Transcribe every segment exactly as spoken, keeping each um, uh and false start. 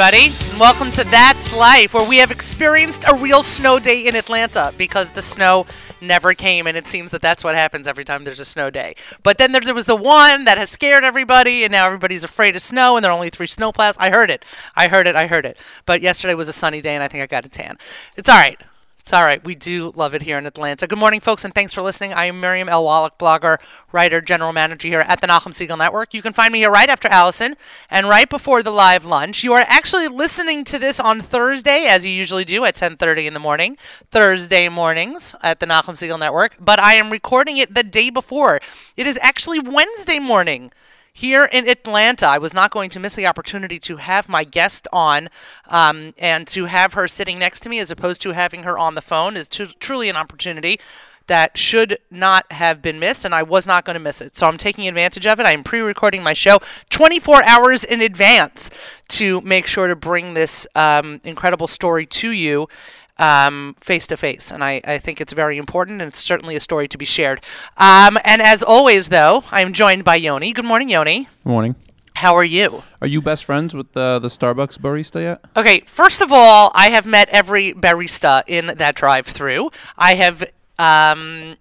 everybody, and welcome to That's Life, where we have experienced a real snow day in Atlanta because the snow never came, and it seems that that's what happens every time there's a snow day. But then there, there was the one that has scared everybody, and now everybody's afraid of snow, and there are only three snowplows. I heard it. I heard it. I heard it. But yesterday was a sunny day, and I think I got a tan. It's all right. It's all right. We do love it here in Atlanta. Good morning, folks, and thanks for listening. I am Miriam L. Wallach, blogger, writer, general manager here at the Nachum Segal Network. You can find me here right after Allison and right before the live lunch. You are actually listening to this on Thursday, as you usually do, at ten thirty in the morning, Thursday mornings at the Nachum Segal Network, but I am recording it the day before. It is actually Wednesday morning here in Atlanta. I was not going to miss the opportunity to have my guest on um, and to have her sitting next to me as opposed to having her on the phone is too, truly an opportunity that should not have been missed, and I was not going to miss it. So I'm taking advantage of it. I am pre-recording my show twenty-four hours in advance to make sure to bring this um, incredible story to you um face to face, and I, I think it's very important, and it's certainly a story to be shared. Um and as always, though, I'm joined by Yoni. Good morning, Yoni. Good morning. How are you? Are you best friends with uh, the Starbucks barista yet? Okay, first of all, I have met every barista in that drive-through. I have um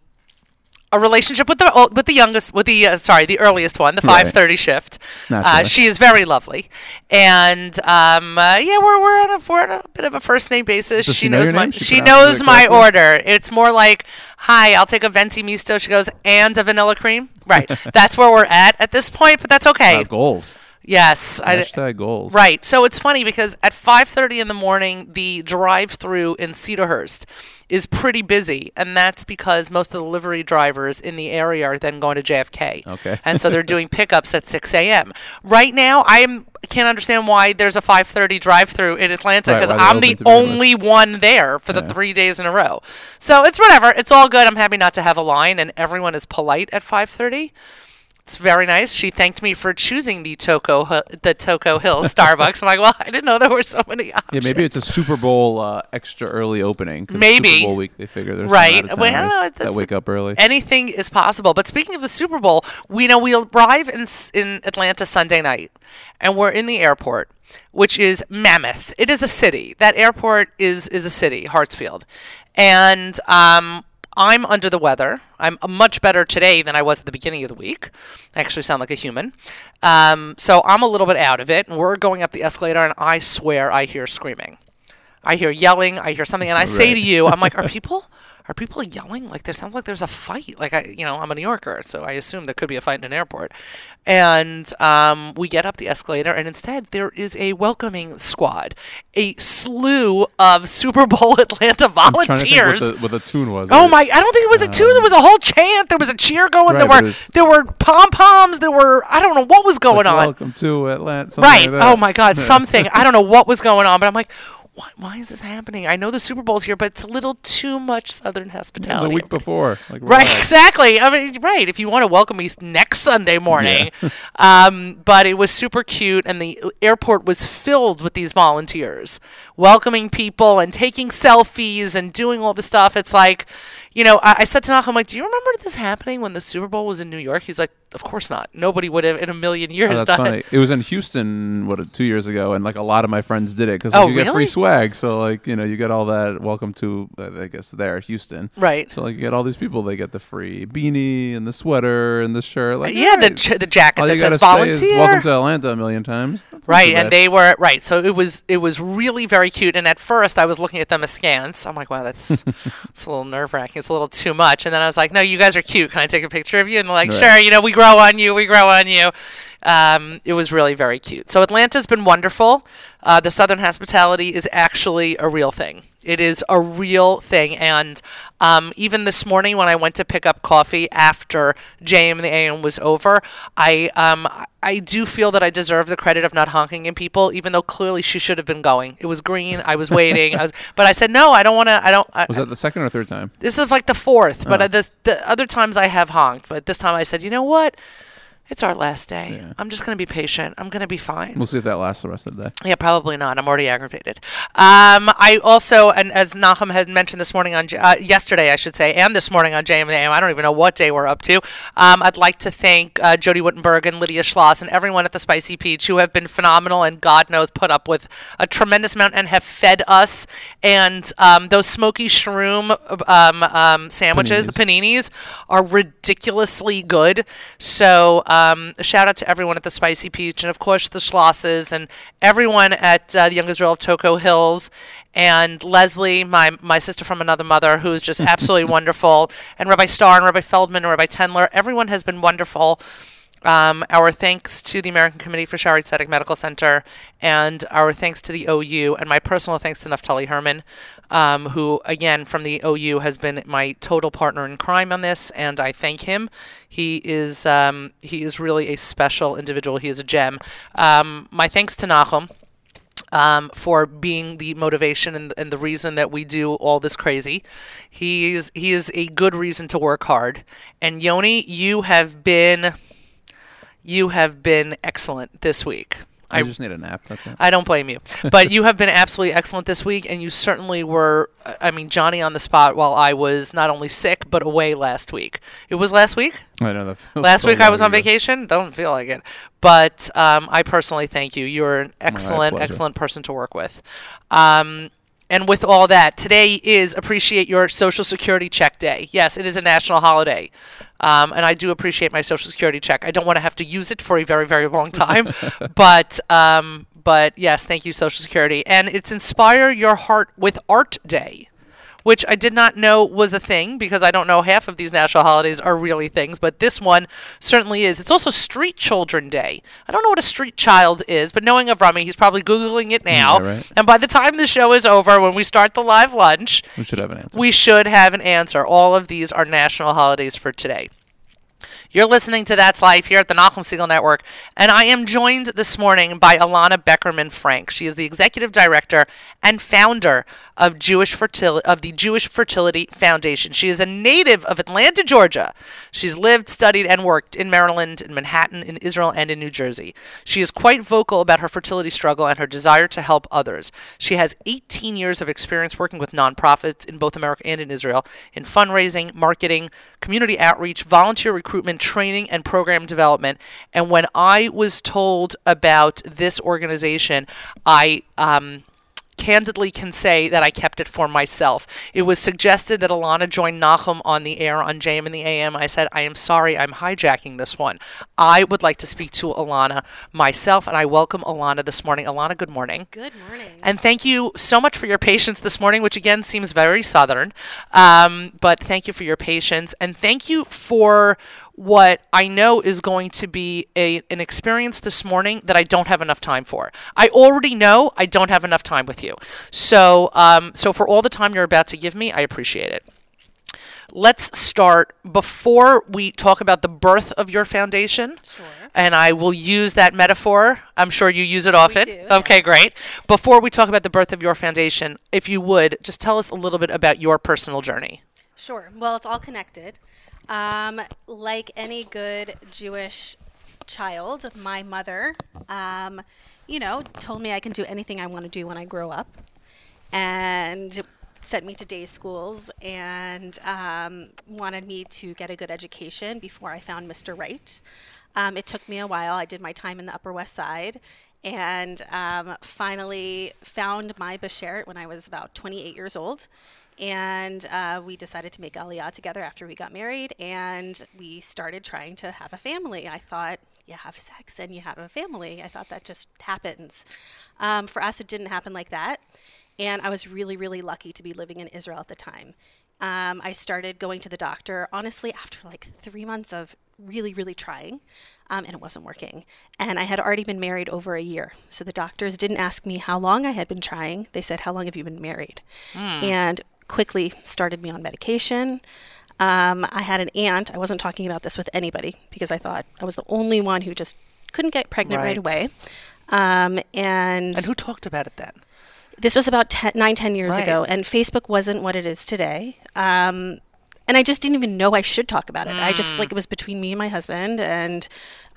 a relationship with the with the youngest, with the uh, sorry, the earliest one, the five thirty right. shift. Uh, she is very lovely, and um, uh, yeah, we're we're on, a, we're on a bit of a first name basis. Does she, she know knows your name? my she, she knows my order. It's more like, hi, I'll take a venti misto. She goes, and a vanilla cream. Right, that's where we're at at this point, but that's okay. Our goals. Yes. Hashtag I, goals. Right. So it's funny because at five thirty in the morning, the drive-thru in Cedarhurst is pretty busy, and that's because most of the delivery drivers in the area are then going to J F K. Okay. And so they're doing pickups at six a.m. Right now, I am, can't understand why there's a five thirty drive-thru in Atlanta because right, I'm the only one there for yeah. the three days in a row. So it's whatever. It's all good. I'm happy not to have a line, and everyone is polite at five thirty. It's very nice. She thanked me for choosing the Toco the Toco Hills Starbucks. I'm like, well, I didn't know there were so many options. Yeah, maybe it's a Super Bowl uh, extra early opening. Maybe Super Bowl week, they figure there's right. Well, know, that wake up early. Anything is possible. But speaking of the Super Bowl, we know we arrive in in Atlanta Sunday night, and we're in the airport, which is mammoth. It is a city. That airport is is a city, Hartsfield, and um. I'm under the weather. I'm much better today than I was at the beginning of the week. I actually sound like a human. Um, so I'm a little bit out of it. And we're going up the escalator, and I swear I hear screaming. I hear yelling. I hear something. And I right. say to you, I'm like, are people are people yelling? Like, there sounds like there's a fight. Like, I, you know, I'm a New Yorker, so I assume there could be a fight in an airport. And um, we get up the escalator, and instead there is a welcoming squad, a slew of Super Bowl Atlanta volunteers. I'm trying to think what the, what the tune was. Oh, it, my. I don't think it was a um, tune. There was a whole chant. There was a cheer going. Right, there were was, there were pom-poms. There were, I don't know what was going like, on. Welcome to Atlanta. Right. Like oh, my God. Something. I don't know what was going on, but I'm like, Why, why is this happening? I know the Super Bowl's here, but it's a little too much Southern hospitality. It was a week before. Like, right, wow. exactly. I mean, right, if you want to welcome me next Sunday morning. Yeah. um, but it was super cute, and the airport was filled with these volunteers welcoming people and taking selfies and doing all the stuff. It's like, you know, I, I said to Nachum, I'm like, do you remember this happening when the Super Bowl was in New York? He's like, of course not. Nobody would have in a million years oh, that's done funny. It. It was in Houston, what, two years ago, and like a lot of my friends did it because like, oh, you really? get free swag. So like, you know, you get all that. Welcome to, uh, I guess, there, Houston. Right. So like, you get all these people. They get the free beanie and the sweater and the shirt. Like, uh, yeah, right. the ch- the jacket all that says volunteer. Welcome to Atlanta a million times. That's right, and they were right. So it was it was really very cute. And at first, I was looking at them askance. I'm like, wow, that's it's a little nerve wracking. It's a little too much. And then I was like, no, you guys are cute. Can I take a picture of you? And they're like, right. sure. You know, we grow Grow on you, we grow on you. Um, it was really very cute. So Atlanta's been wonderful. Uh, the Southern hospitality is actually a real thing. It is a real thing. And um, even this morning when I went to pick up coffee after J M and the A M was over, I um, I do feel that I deserve the credit of not honking in people, even though clearly she should have been going. It was green. I was waiting. I was, but I said, no, I don't want to. I don't. I, was that the second or third time? This is like the fourth. Oh. But the, the other times I have honked. But this time I said, you know what? it's our last day. Yeah. I'm just going to be patient. I'm going to be fine. We'll see if that lasts the rest of the day. Yeah, probably not. I'm already aggravated. Um, I also, and as Nachum had mentioned this morning on, uh, yesterday, I should say, and this morning on J M A M, I don't even know what day we're up to. Um, I'd like to thank uh, Jody Wittenberg and Lydia Schloss and everyone at the Spicy Peach who have been phenomenal and God knows put up with a tremendous amount and have fed us. And um, those smoky shroom um, um, sandwiches, the paninis, are ridiculously good. So um, a shout out to everyone at the Spicy Peach and, of course, the Schlosses and everyone at uh, the Young Israel of Toco Hills. And Leslie, my my sister from another mother, who is just absolutely wonderful. And Rabbi Starr and Rabbi Feldman and Rabbi Tenler. Everyone has been wonderful. Um, our thanks to the American Committee for Shaare Zedek Medical Center, and our thanks to the O U, and my personal thanks to Naftali Herman, um, who, again, from the O U has been my total partner in crime on this, and I thank him. He is um, he is really a special individual. He is a gem. Um, my thanks to Nachum. Um, for being the motivation and, and the reason that we do all this crazy. He is, he is a good reason to work hard. And Yoni, you have been, you have been excellent this week. I, I just need a nap. That's it. I don't blame you. But you have been absolutely excellent this week, and you certainly were, I mean, Johnny on the spot while I was not only sick, but away last week. It was last week? I know. That last week I was on vacation? Don't feel like it. But um, I personally thank you. You're an excellent, excellent person to work with. Um And with all that, today is Appreciate Your Social Security Check Day. Yes, it is a national holiday. Um, and I do appreciate my Social Security check. I don't want to have to use it for a very, very long time. but um, but yes, thank you, Social Security. And it's Inspire Your Heart with Art Day, which I did not know was a thing because I don't know half of these national holidays are really things, but this one certainly is. It's also Street Children Day. I don't know what a street child is, but knowing of Rumi, he's probably Googling it now. Yeah, right. And by the time the show is over, when we start the live lunch, we should have an answer. We should have an answer. All of these are national holidays for today. You're listening to That's Life here at the Nachum Segal Network, and I am joined this morning by Alana Beckerman Frank. She is the Executive Director and founder of Jewish Fertil- of the Jewish Fertility Foundation. She is a native of Atlanta, Georgia. She's lived, studied, and worked in Maryland, in Manhattan, in Israel, and in New Jersey. She is quite vocal about her fertility struggle and her desire to help others. She has eighteen years of experience working with nonprofits in both America and in Israel in fundraising, marketing, community outreach, volunteer recruitment, training, and program development. And when I was told about this organization, I um, candidly can say that I kept it for myself. It was suggested that Alana join Nachum on the air on J M in the A M. I said, I am sorry, I'm hijacking this one. I would like to speak to Alana myself, and I welcome Alana this morning. Alana, good morning. Good morning. And thank you so much for your patience this morning, which again seems very Southern. Um, but thank you for your patience, and thank you for what I know is going to be a an experience this morning that I don't have enough time for. I already know I don't have enough time with you. So um, so for all the time you're about to give me, I appreciate it. Let's start before we talk about the birth of your foundation. Sure. And I will use that metaphor. I'm sure you use it often. We do, okay, yes. Great. Before we talk about the birth of your foundation, if you would, just tell us a little bit about your personal journey. Sure. Well, it's all connected. Um, like any good Jewish child, my mother, um, you know, told me I can do anything I want to do when I grow up, and sent me to day schools, and um, wanted me to get a good education before I found Mister Right. Um, it took me a while. I did my time in the Upper West Side, and um, finally found my Beshert when I was about twenty-eight years old. And uh, we decided to make Aliyah together after we got married, and we started trying to have a family. I thought, you have sex and you have a family. I thought that just happens. Um, for us, it didn't happen like that. And I was really, really lucky to be living in Israel at the time. Um, I started going to the doctor, honestly, after like three months of really, really trying, um, and it wasn't working. And I had already been married over a year. So the doctors didn't ask me how long I had been trying. They said, how long have you been married? Mm. And quickly started me on medication. Um, I had an aunt. I wasn't talking about this with anybody because I thought I was the only one who just couldn't get pregnant right, right away. Um, and, and who talked about it then? This was about ten, nine, ten years right. ago, and Facebook wasn't what it is today. Um, And I just didn't even know I should talk about it. Mm. I just, like, it was between me and my husband, and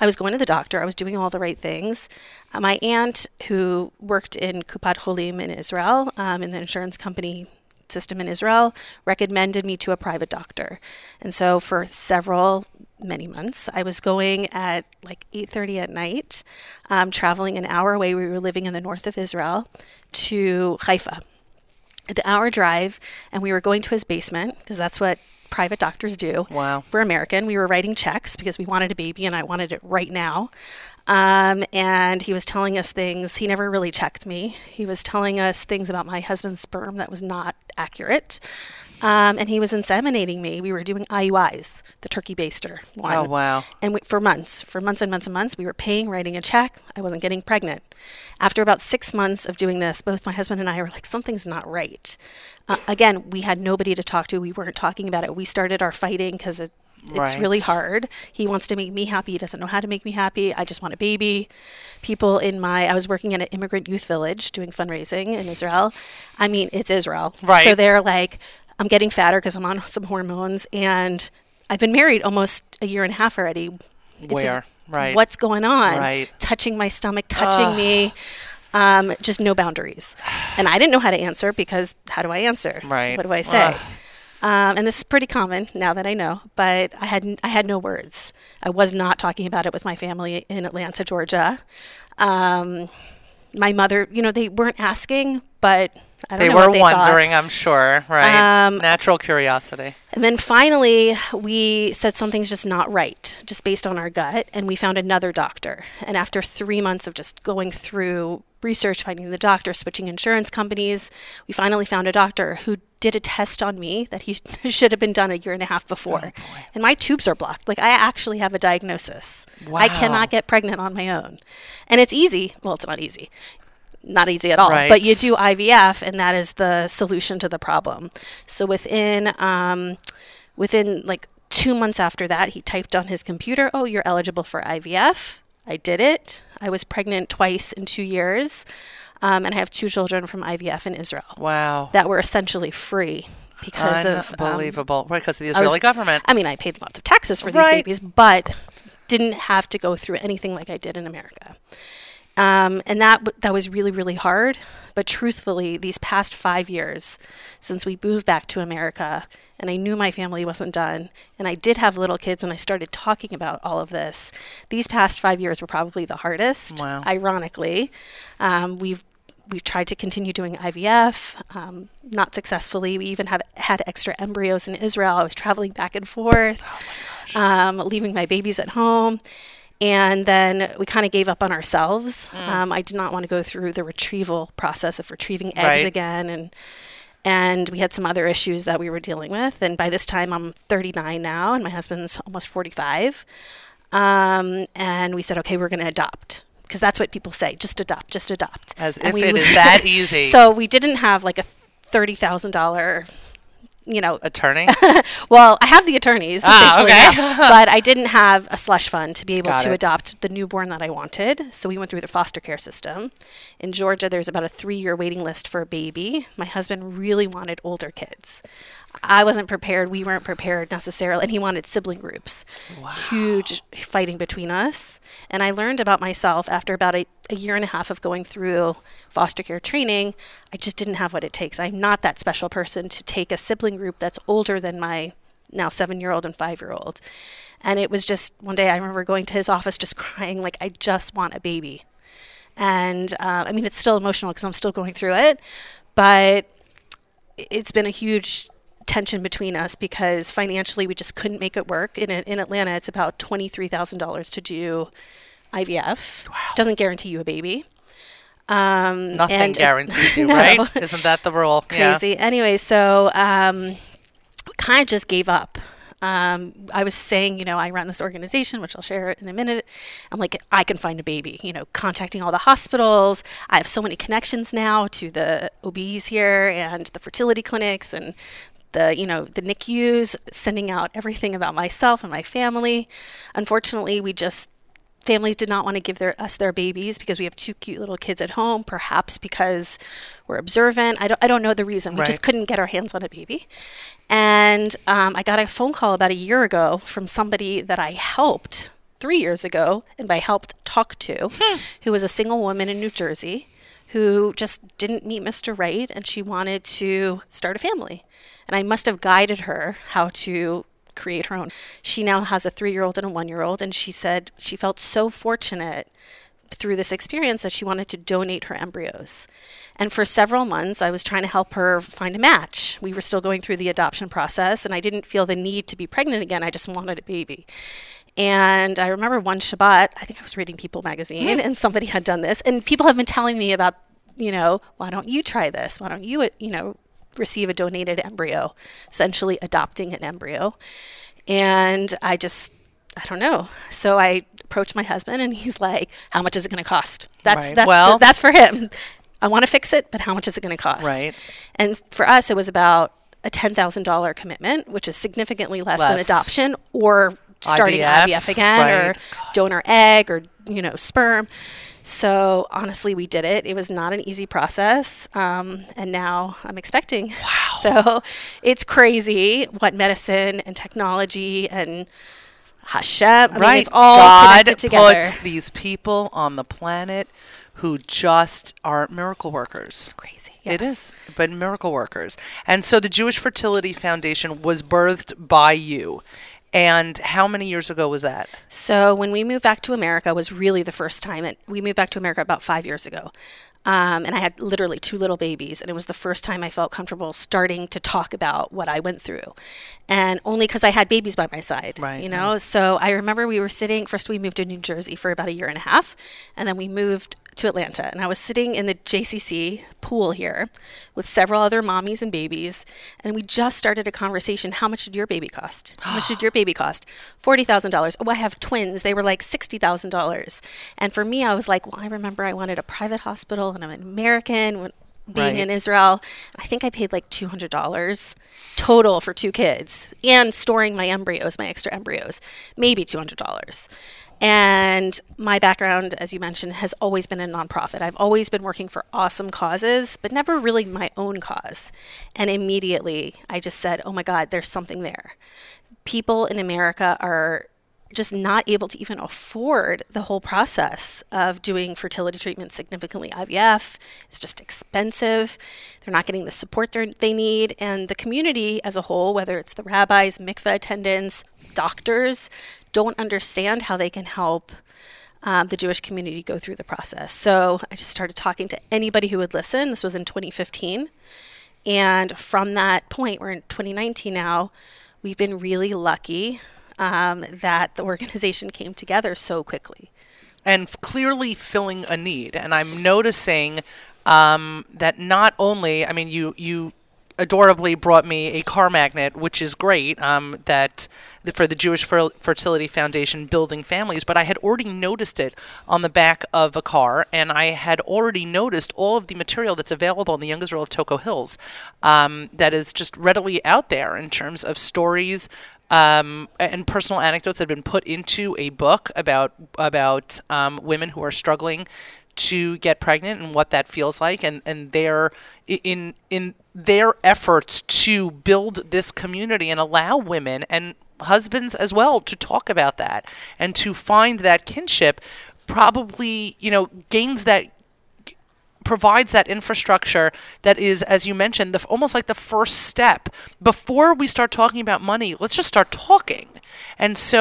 I was going to the doctor. I was doing all the right things. Uh, my aunt, who worked in Kupat Holim in Israel, um, in the insurance company system in Israel, recommended me to a private doctor. And so for several, many months, I was going at like eight thirty at night, um, traveling an hour away. We were living in the north of Israel, to Haifa, an hour drive, and we were going to his basement because that's what private doctors do. Wow. We're American. We were writing checks because we wanted a baby and I wanted it right now. Um, and he was telling us things. He never really checked me. He was telling us things about my husband's sperm that was not accurate. Um, and he was inseminating me. We were doing I U Is, the turkey baster one. Oh, wow. And we, for months, for months and months and months, we were paying, writing a check. I wasn't getting pregnant. After about six months of doing this, both my husband and I were like, something's not right. Uh, again, we had nobody to talk to. We weren't talking about it. We started our fighting because it, it's right. really hard. He wants to make me happy. He doesn't know how to make me happy. I just want a baby. People in my, I was working at an immigrant youth village doing fundraising in Israel. I mean, it's Israel. Right. So they're like, I'm getting fatter because I'm on some hormones, and I've been married almost a year and a half already. It's Where? A, right. What's going on? Right. Touching my stomach, touching Ugh. me, um, just no boundaries. And I didn't know how to answer because how do I answer? Right. What do I say? Ugh. Um, and this is pretty common now that I know, but I hadn't, I had no words. I was not talking about it with my family in Atlanta, Georgia. Um, my mother, you know, they weren't asking, but I don't they know what they thought. They were wondering, I'm sure, right? Um, Natural curiosity. And then finally, we said something's just not right, just based on our gut, and we found another doctor. And after three months of just going through research, finding the doctor, switching insurance companies, we finally found a doctor who did a test on me that he should have been done a year and a half before. Oh, and my tubes are blocked. Like, I actually have a diagnosis. Wow. I cannot get pregnant on my own. And it's easy. Well, it's not easy. Not easy at all. Right. But you do I V F, and that is the solution to the problem. So within, um, within like two months after that, he typed on his computer, oh, you're eligible for I V F. I did it. I was pregnant twice in two years. Um, and I have two children from I V F in Israel. Wow. That were essentially free because Unbelievable. of... Unbelievable. Um, right, because of the Israeli I was, government. I mean, I paid lots of taxes for right. these babies, but didn't have to go through anything like I did in America. Um, and that that was really, really hard. But truthfully, these past five years, since we moved back to America, and I knew my family wasn't done, and I did have little kids, and I started talking about all of this, these past five years were probably the hardest, wow. ironically. Um, we've we've tried to continue doing I V F, um, not successfully. We even have had extra embryos in Israel. I was traveling back and forth, oh um, leaving my babies at home. And then we kind of gave up on ourselves. Mm. Um, I did not want to go through the retrieval process of retrieving eggs right. again. And and we had some other issues that we were dealing with. And by this time, I'm thirty-nine now, and my husband's almost forty-five. Um, and we said, okay, we're going to adopt. Because that's what people say, just adopt, just adopt. As and if we, it is that easy. So we didn't have like a thirty thousand dollars you know, attorney. Well, I have the attorneys, ah, okay. enough, but I didn't have a slush fund to be able Got to it. adopt the newborn that I wanted. So we went through the foster care system in Georgia. There's about a three-year waiting list for a baby. My husband really wanted older kids. I wasn't prepared. We weren't prepared necessarily, and he wanted sibling groups. Wow. Huge fighting between us. And I learned about myself after about a, a year and a half of going through foster care training. I just didn't have what it takes. I'm not that special person to take a sibling group that's older than my now seven-year-old and five-year-old. And it was just one day I remember going to his office just crying like, I just want a baby. And uh, I mean, it's still emotional because I'm still going through it, but it's been a huge tension between us because financially we just couldn't make it work. In in Atlanta, it's about twenty-three thousand dollars to do I V F. Wow. Doesn't guarantee you a baby. Um, Nothing and guarantees it, you, no. right? Isn't that the rule? Crazy. Yeah. Anyway, so um, kind of just gave up. Um, I was saying, you know, I run this organization, which I'll share in a minute. I'm like, I can find a baby, you know, contacting all the hospitals. I have so many connections now to the O Bs here and the fertility clinics and the, you know, the N I C Us, sending out everything about myself and my family. Unfortunately, we just families did not want to give their, us their babies because we have two cute little kids at home, perhaps because we're observant. I don't, I don't know the reason. We right. just couldn't get our hands on a baby. And um, I got a phone call about a year ago from somebody that I helped three years ago, and by helped talk to, hmm. who was a single woman in New Jersey who just didn't meet Mister Right, and she wanted to start a family. And I must have guided her how to create her own. She now has a three-year-old and a one-year-old, and she said she felt so fortunate through this experience that she wanted to donate her embryos. And for several months, I was trying to help her find a match. We were still going through the adoption process, and I didn't feel the need to be pregnant again. I just wanted a baby. And I remember one Shabbat, I think I was reading People magazine, mm. and somebody had done this. And people have been telling me about, you know, why don't you try this? Why don't you, you know, receive a donated embryo, essentially adopting an embryo. And I just, I don't know. So I approached my husband, and he's like, how much is it going to cost? That's, right. that's, well, the, that's for him. I want to fix it, but how much is it going to cost? Right. And for us, it was about a ten thousand dollars commitment, which is significantly less, less. than adoption or starting I V F again, right. or donor egg, or, you know, sperm. So honestly, we did it. It was not an easy process. Um, and now I'm expecting. Wow. So it's crazy what medicine and technology and Hashem, I right. mean, it's all God connected together. God puts these people on the planet who just are miracle workers. It's crazy. Yes. It is, but miracle workers. And so the Jewish Fertility Foundation was birthed by you. And how many years ago was that? So when we moved back to America was really the first time. And we moved back to America about five years ago. Um, and I had literally two little babies. And it was the first time I felt comfortable starting to talk about what I went through. And only because I had babies by my side, right, you know. Right. So I remember we were sitting, first we moved to New Jersey for about a year and a half. And then we moved to Atlanta. And I was sitting in the J C C pool here with several other mommies and babies. And we just started a conversation. How much did your baby cost? How much did your baby cost? forty thousand dollars. Oh, I have twins. They were like sixty thousand dollars. And for me, I was like, well, I remember I wanted a private hospital, and I'm an American when, being right. in Israel. I think I paid like two hundred dollars total for two kids and storing my embryos, my extra embryos, maybe two hundred dollars. And my background, as you mentioned, has always been a nonprofit. I've always been working for awesome causes, but never really my own cause. And immediately I just said, oh my God, there's something there. People in America are just not able to even afford the whole process of doing fertility treatment, significantly I V F. It's just expensive. They're not getting the support they need. And the community as a whole, whether it's the rabbis, mikveh attendants, doctors, don't understand how they can help um, the Jewish community go through the process. So I just started talking to anybody who would listen. This was in twenty fifteen. And from that point, we're in twenty nineteen now, we've been really lucky Um, that the organization came together so quickly. And clearly filling a need. And I'm noticing um, that not only, I mean, you, you adorably brought me a car magnet, which is great, um, that the, for the Jewish Fer- Fertility Foundation Building Families, but I had already noticed it on the back of a car, and I had already noticed all of the material that's available in the Young Israel of Toco Hills um, that is just readily out there in terms of stories, Um, and personal anecdotes that have been put into a book about about um, women who are struggling to get pregnant and what that feels like, and, and their in in their efforts to build this community and allow women and husbands as well to talk about that and to find that kinship, probably, you know, gains that. provides that infrastructure that is, as you mentioned, the, almost like the first step. Before we start talking about money, let's just start talking. And so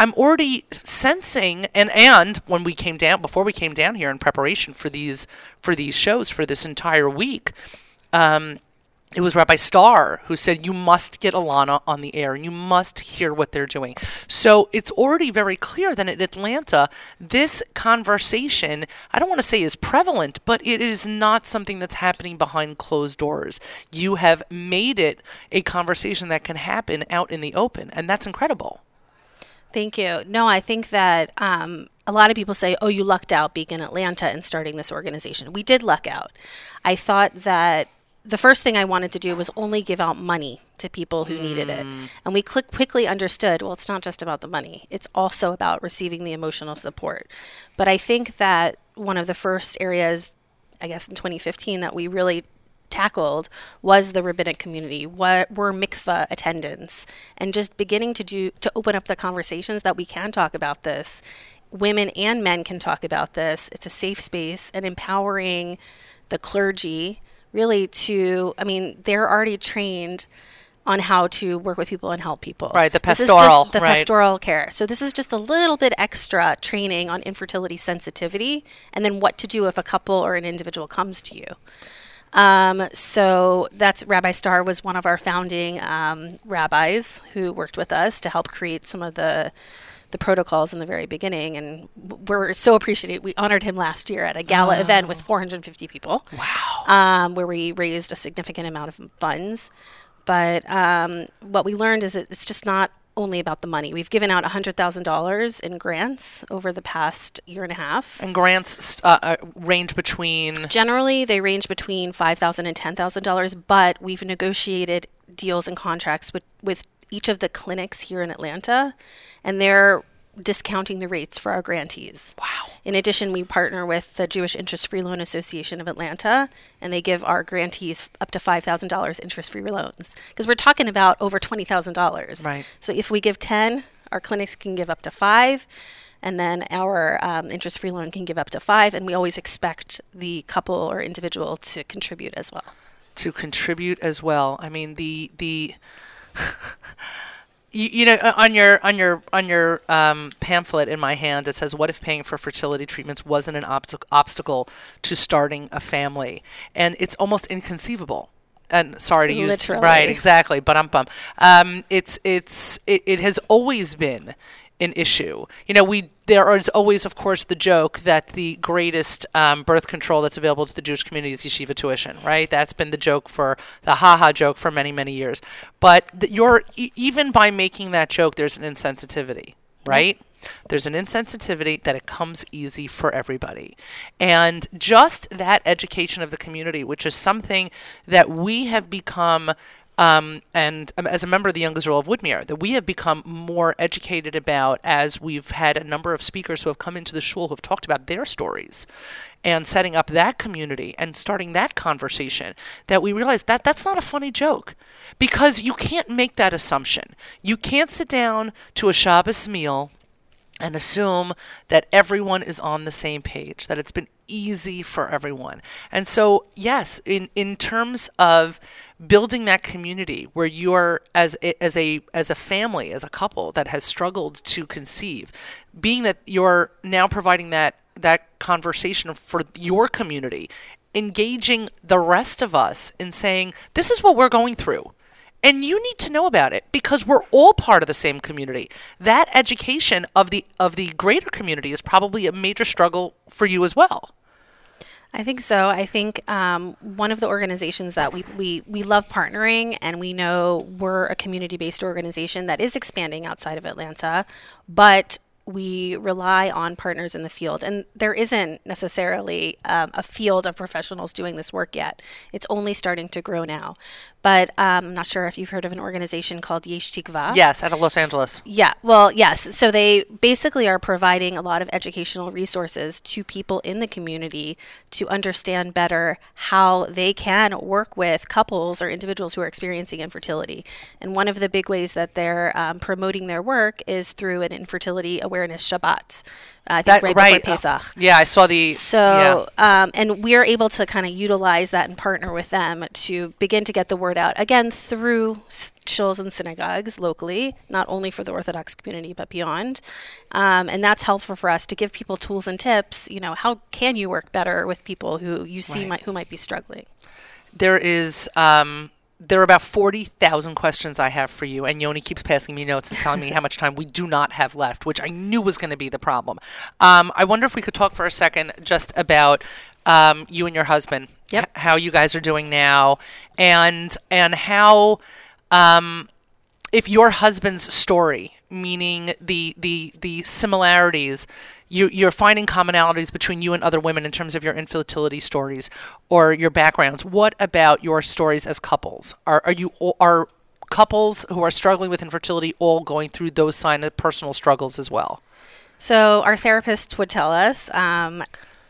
I'm already sensing, and, and when we came down, before we came down here in preparation for these for these shows, for this entire week, um, it was Rabbi Starr who said, you must get Alana on the air, and you must hear what they're doing. So it's already very clear that in Atlanta, this conversation, I don't want to say is prevalent, but it is not something that's happening behind closed doors. You have made it a conversation that can happen out in the open, and that's incredible. Thank you. No, I think that um, a lot of people say, oh, you lucked out being in Atlanta and starting this organization. We did luck out. I thought that the first thing I wanted to do was only give out money to people who mm. needed it. And we click, quickly understood, well, it's not just about the money. It's also about receiving the emotional support. But I think that one of the first areas, I guess, in twenty fifteen that we really tackled was the rabbinic community. What were mikveh attendants? And just beginning to do to open up the conversations that we can talk about this. Women and men can talk about this. It's a safe space, and empowering the clergy really to, I mean, they're already trained on how to work with people and help people. Right, the pastoral. This is just the right. pastoral care. So this is just a little bit extra training on infertility sensitivity and then what to do if a couple or an individual comes to you. Um, so that's Rabbi Starr was one of our founding um, rabbis who worked with us to help create some of the the protocols in the very beginning, and we're so appreciative. We honored him last year at a gala oh. event with four hundred fifty people. Wow. Um, where we raised a significant amount of funds. But um, what we learned is it's just not only about the money. We've given out one hundred thousand dollars in grants over the past year and a half. And grants uh, range between? Generally, they range between five thousand dollars and ten thousand dollars, but we've negotiated deals and contracts with, with each of the clinics here in Atlanta, and they're discounting the rates for our grantees. Wow. In addition, we partner with the Jewish Interest Free Loan Association of Atlanta, and they give our grantees up to five thousand dollars interest-free loans, because we're talking about over twenty thousand dollars. Right. So if we give ten, our clinics can give up to five, and then our um, interest-free loan can give up to five, and we always expect the couple or individual to contribute as well. To contribute as well. I mean, the the... You, you know, on your on your on your um, pamphlet in my hand, it says, "What if paying for fertility treatments wasn't an obst- obstacle to starting a family?" And it's almost inconceivable. And sorry to use Literally. right, exactly, but I'm bummed. Um, it's it's it, it has always been an issue. You know, we there is always, of course, the joke that the greatest um, birth control that's available to the Jewish community is yeshiva tuition, right? That's been the joke for the haha joke for many, many years. But the, you're e- even by making that joke, there's an insensitivity, right? Mm-hmm. There's an insensitivity that it comes easy for everybody. And just that education of the community, which is something that we have become Um, and um, as a member of the Young Israel of Woodmere, that we have become more educated about as we've had a number of speakers who have come into the shul who have talked about their stories and setting up that community and starting that conversation, that we realize that that's not a funny joke, because you can't make that assumption. You can't sit down to a Shabbos meal and assume that everyone is on the same page, that it's been easy for everyone. And so, yes, in, in terms of building that community where you're as as a as a family, as a couple that has struggled to conceive, being that you're now providing that that conversation for your community, engaging the rest of us in saying, this is what we're going through, and you need to know about it because we're all part of the same community. That education of the of the greater community is probably a major struggle for you as well. I think so. I think um, one of the organizations that we, we, we love partnering, and we know we're a community-based organization that is expanding outside of Atlanta, but we rely on partners in the field. And there isn't necessarily um, a field of professionals doing this work yet. It's only starting to grow now. But um, I'm not sure if you've heard of an organization called Yesh Tikva. Yes, out of Los Angeles. Yeah, well, yes. So they basically are providing a lot of educational resources to people in the community to understand better how they can work with couples or individuals who are experiencing infertility. And one of the big ways that they're um, promoting their work is through an infertility awareness Shabbat. Uh, I think that, right, right before Pesach. Uh, yeah, I saw the... So, yeah. um, and we're able to kind of utilize that and partner with them to begin to get the word out, again, through shuls and synagogues locally, not only for the Orthodox community, but beyond. Um, and that's helpful for us to give people tools and tips, you know, how can you work better with people who you see right. might, who might be struggling? There is... Um There are about forty thousand questions I have for you, and Yoni keeps passing me notes and telling me how much time we do not have left, which I knew was going to be the problem. Um, I wonder if we could talk for a second just about um, you and your husband, yep. h- how you guys are doing now, and and how um, if your husband's story meaning the the the similarities. You, you're finding commonalities between you and other women in terms of your infertility stories or your backgrounds. What about your stories as couples? Are are you are couples who are struggling with infertility all going through those signs of personal struggles as well? So our therapist would tell us, um,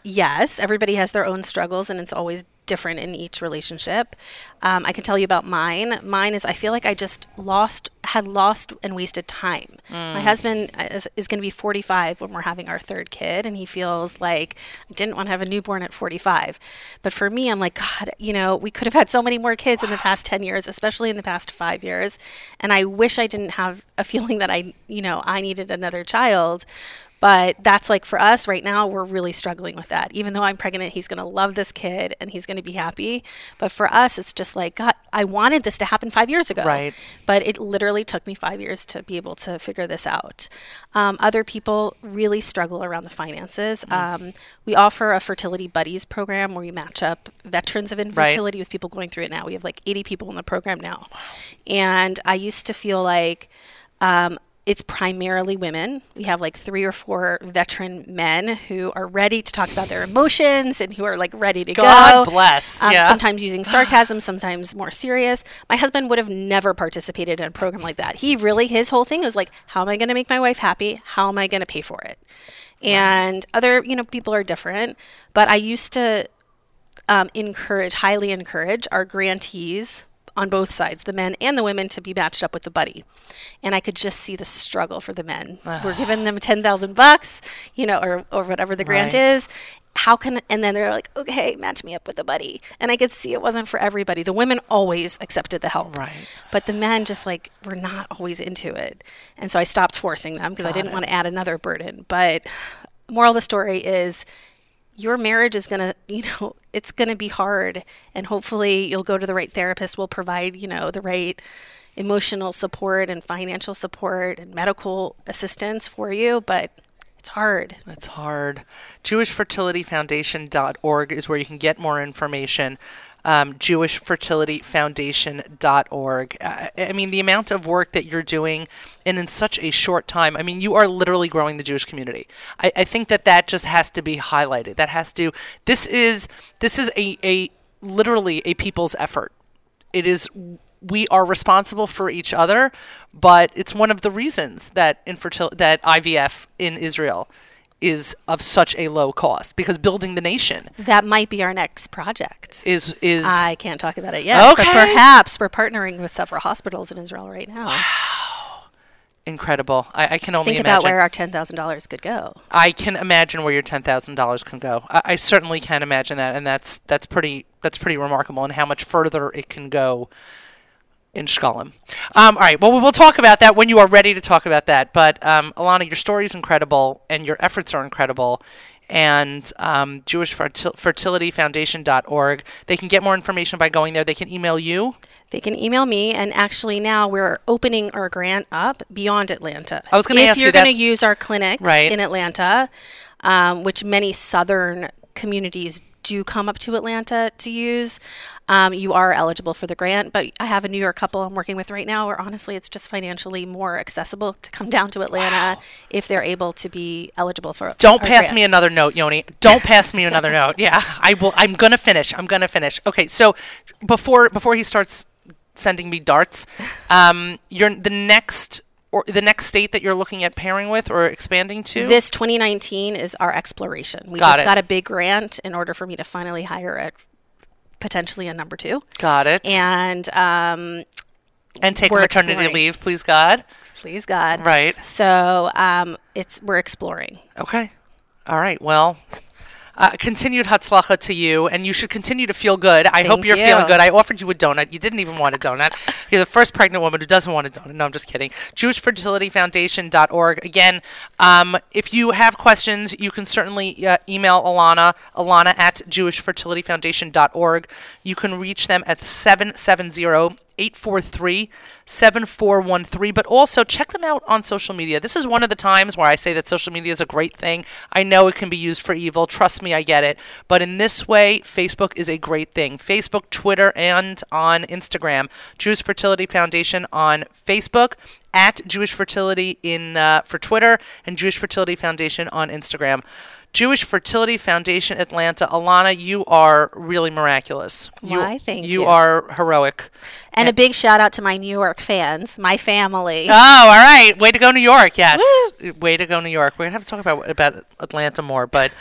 yes, everybody has their own struggles, and it's always different in each relationship. Um, I can tell you about mine. Mine is I feel like I just lost, had lost and wasted time. Mm. My husband is, is going to be forty-five when we're having our third kid, and he feels like I didn't want to have a newborn at forty-five. But for me, I'm like, God, you know, we could have had so many more kids wow. in the past ten years, especially in the past five years. And I wish I didn't have a feeling that I, you know, I needed another child. But that's like for us right now, we're really struggling with that. Even though I'm pregnant, he's going to love this kid and he's going to be happy. But for us, it's just like, God, I wanted this to happen five years ago. Right. But it literally took me five years to be able to figure this out. Um, other people really struggle around the finances. Mm-hmm. Um, we offer a fertility buddies program where we match up veterans of infertility right. with people going through it now. We have like eighty people in the program now. Wow. And I used to feel like, um, it's primarily women. We have like three or four veteran men who are ready to talk about their emotions and who are like ready to God go. God bless. Um, yeah. Sometimes using sarcasm, sometimes more serious. My husband would have never participated in a program like that. He really, his whole thing was like, how am I going to make my wife happy? How am I going to pay for it? And right. other, you know, people are different. But I used to um, encourage, highly encourage our grantees on both sides, the men and the women, to be matched up with the buddy. And I could just see the struggle for the men. We're giving them ten thousand bucks, you know, or, or whatever the grant right. is. How can, and then they're like, okay, match me up with a buddy. And I could see it wasn't for everybody. The women always accepted the help. Right. But the men just like, were not always into it. And so I stopped forcing them because I didn't want to add another burden. But moral of the story is, your marriage is going to, you know, it's going to be hard, and hopefully you'll go to the right therapist. We'll provide, you know, the right emotional support and financial support and medical assistance for you, but it's hard. It's hard. Jewish Fertility Foundation dot org is where you can get more information. Um, Jewish Fertility Foundation dot org. I, I mean, the amount of work that you're doing, and in such a short time, I mean, you are literally growing the Jewish community. I, I think that that just has to be highlighted. That has to, this is, this is a, a, literally a people's effort. It is, we are responsible for each other, but it's one of the reasons that infertility, that I V F in Israel is of such a low cost, because building the nation. That might be our next project. Is is I can't talk about it yet. Okay. But perhaps we're partnering with several hospitals in Israel right now. Wow. Incredible. I, I can only Think imagine. Think about where our ten thousand dollars could go. I can imagine where your ten thousand dollars can go. I, I certainly can imagine that. And that's that's pretty that's pretty remarkable, and how much further it can go in Shkollim. Um, all right. Well, we'll talk about that when you are ready to talk about that. But um, Alana, your story is incredible, and your efforts are incredible. And um, Jewish Fertility Foundation dot org. They can get more information by going there. They can email you. They can email me. And actually now we're opening our grant up beyond Atlanta. I was going to ask you that. If you're going to use our clinics right. in Atlanta, um, which many Southern communities do. do come up to Atlanta to use, um, you are eligible for the grant. But I have a New York couple I'm working with right now where honestly it's just financially more accessible to come down to Atlanta wow. if they're able to be eligible for Don't pass grant. me another note, Yoni. Don't pass me another note. Yeah, I will. I'm going to finish. I'm going to finish. Okay, so before before he starts sending me darts, um, you're the next... Or the next state that you're looking at pairing with or expanding to? This twenty nineteen is our exploration. We got just it. got a big grant in order for me to finally hire a potentially a number two. Got it. And um, and take maternity exploring. leave, please God. Please God. Right. So um, it's we're exploring. Okay. All right. Well. Uh, continued hatzlacha to you, and you should continue to feel good. I Thank hope you're you. feeling good. I offered you a donut. You didn't even want a donut. You're the first pregnant woman who doesn't want a donut. No, I'm just kidding. Jewish Fertility Foundation dot org. Again, um, if you have questions, you can certainly uh, email Alana, Alana at Jewish Fertility Foundation dot org. You can reach them at seven seven zero eight four three, seven four one three, but also check them out on social media. This is one of the times where I say that social media is a great thing. I know it can be used for evil. Trust me, I get it. But in this way, Facebook is a great thing. Facebook, Twitter, and on Instagram. Jewish Fertility Foundation on Facebook, at Jewish Fertility in uh, for Twitter, and Jewish Fertility Foundation on Instagram. Jewish Fertility Foundation Atlanta. Alana, you are really miraculous. You, Why, thank you. You are heroic. And, and a big shout out to my New York fans, my family. Oh, all right. Way to go, New York. Yes. Woo! Way to go, New York. We're going to have to talk about about Atlanta more, but...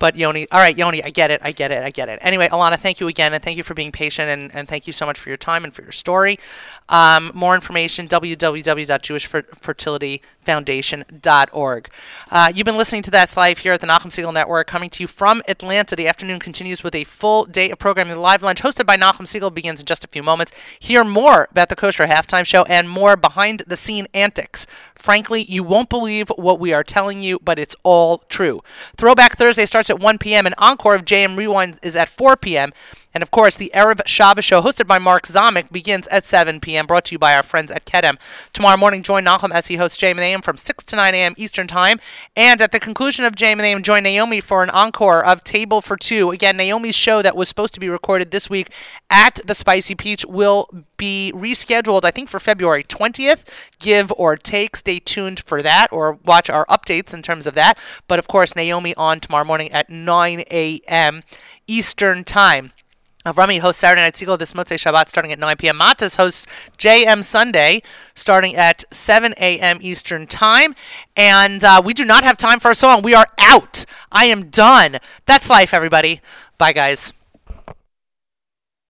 But Yoni, all right, Yoni, I get it, I get it, I get it. Anyway, Alana, thank you again, and thank you for being patient, and, and thank you so much for your time and for your story. Um, more information, w w w dot jewish fertility foundation dot org. Uh, you've been listening to That's Life here at the Nachum Segal Network, coming to you from Atlanta. The afternoon continues with a full day of programming. The live lunch hosted by Nachum Segal begins in just a few moments. Hear more about the Kosher Halftime Show and more behind-the-scene antics. Frankly, you won't believe what we are telling you, but it's all true. Throwback Thursday starts at one p.m. and Encore of J M Rewind is at four p.m. And, of course, the Erev Shabbos show hosted by Mark Zomik begins at seven p.m., brought to you by our friends at Kedem. Tomorrow morning, join Nachum as he hosts J M and A M from six to nine a.m. Eastern Time. And at the conclusion of J M and A M, join Naomi for an encore of Table for Two. Again, Naomi's show that was supposed to be recorded this week at the Spicy Peach will be rescheduled, I think, for February twentieth. Give or take. Stay tuned for that or watch our updates in terms of that. But, of course, Naomi on tomorrow morning at nine a.m. Eastern Time. Rumi hosts Saturday Night Segal this Motzei Shabbat starting at nine p.m. Matas hosts J M Sunday starting at seven a.m. Eastern Time. And uh, we do not have time for a song. We are out. I am done. That's life, everybody. Bye, guys.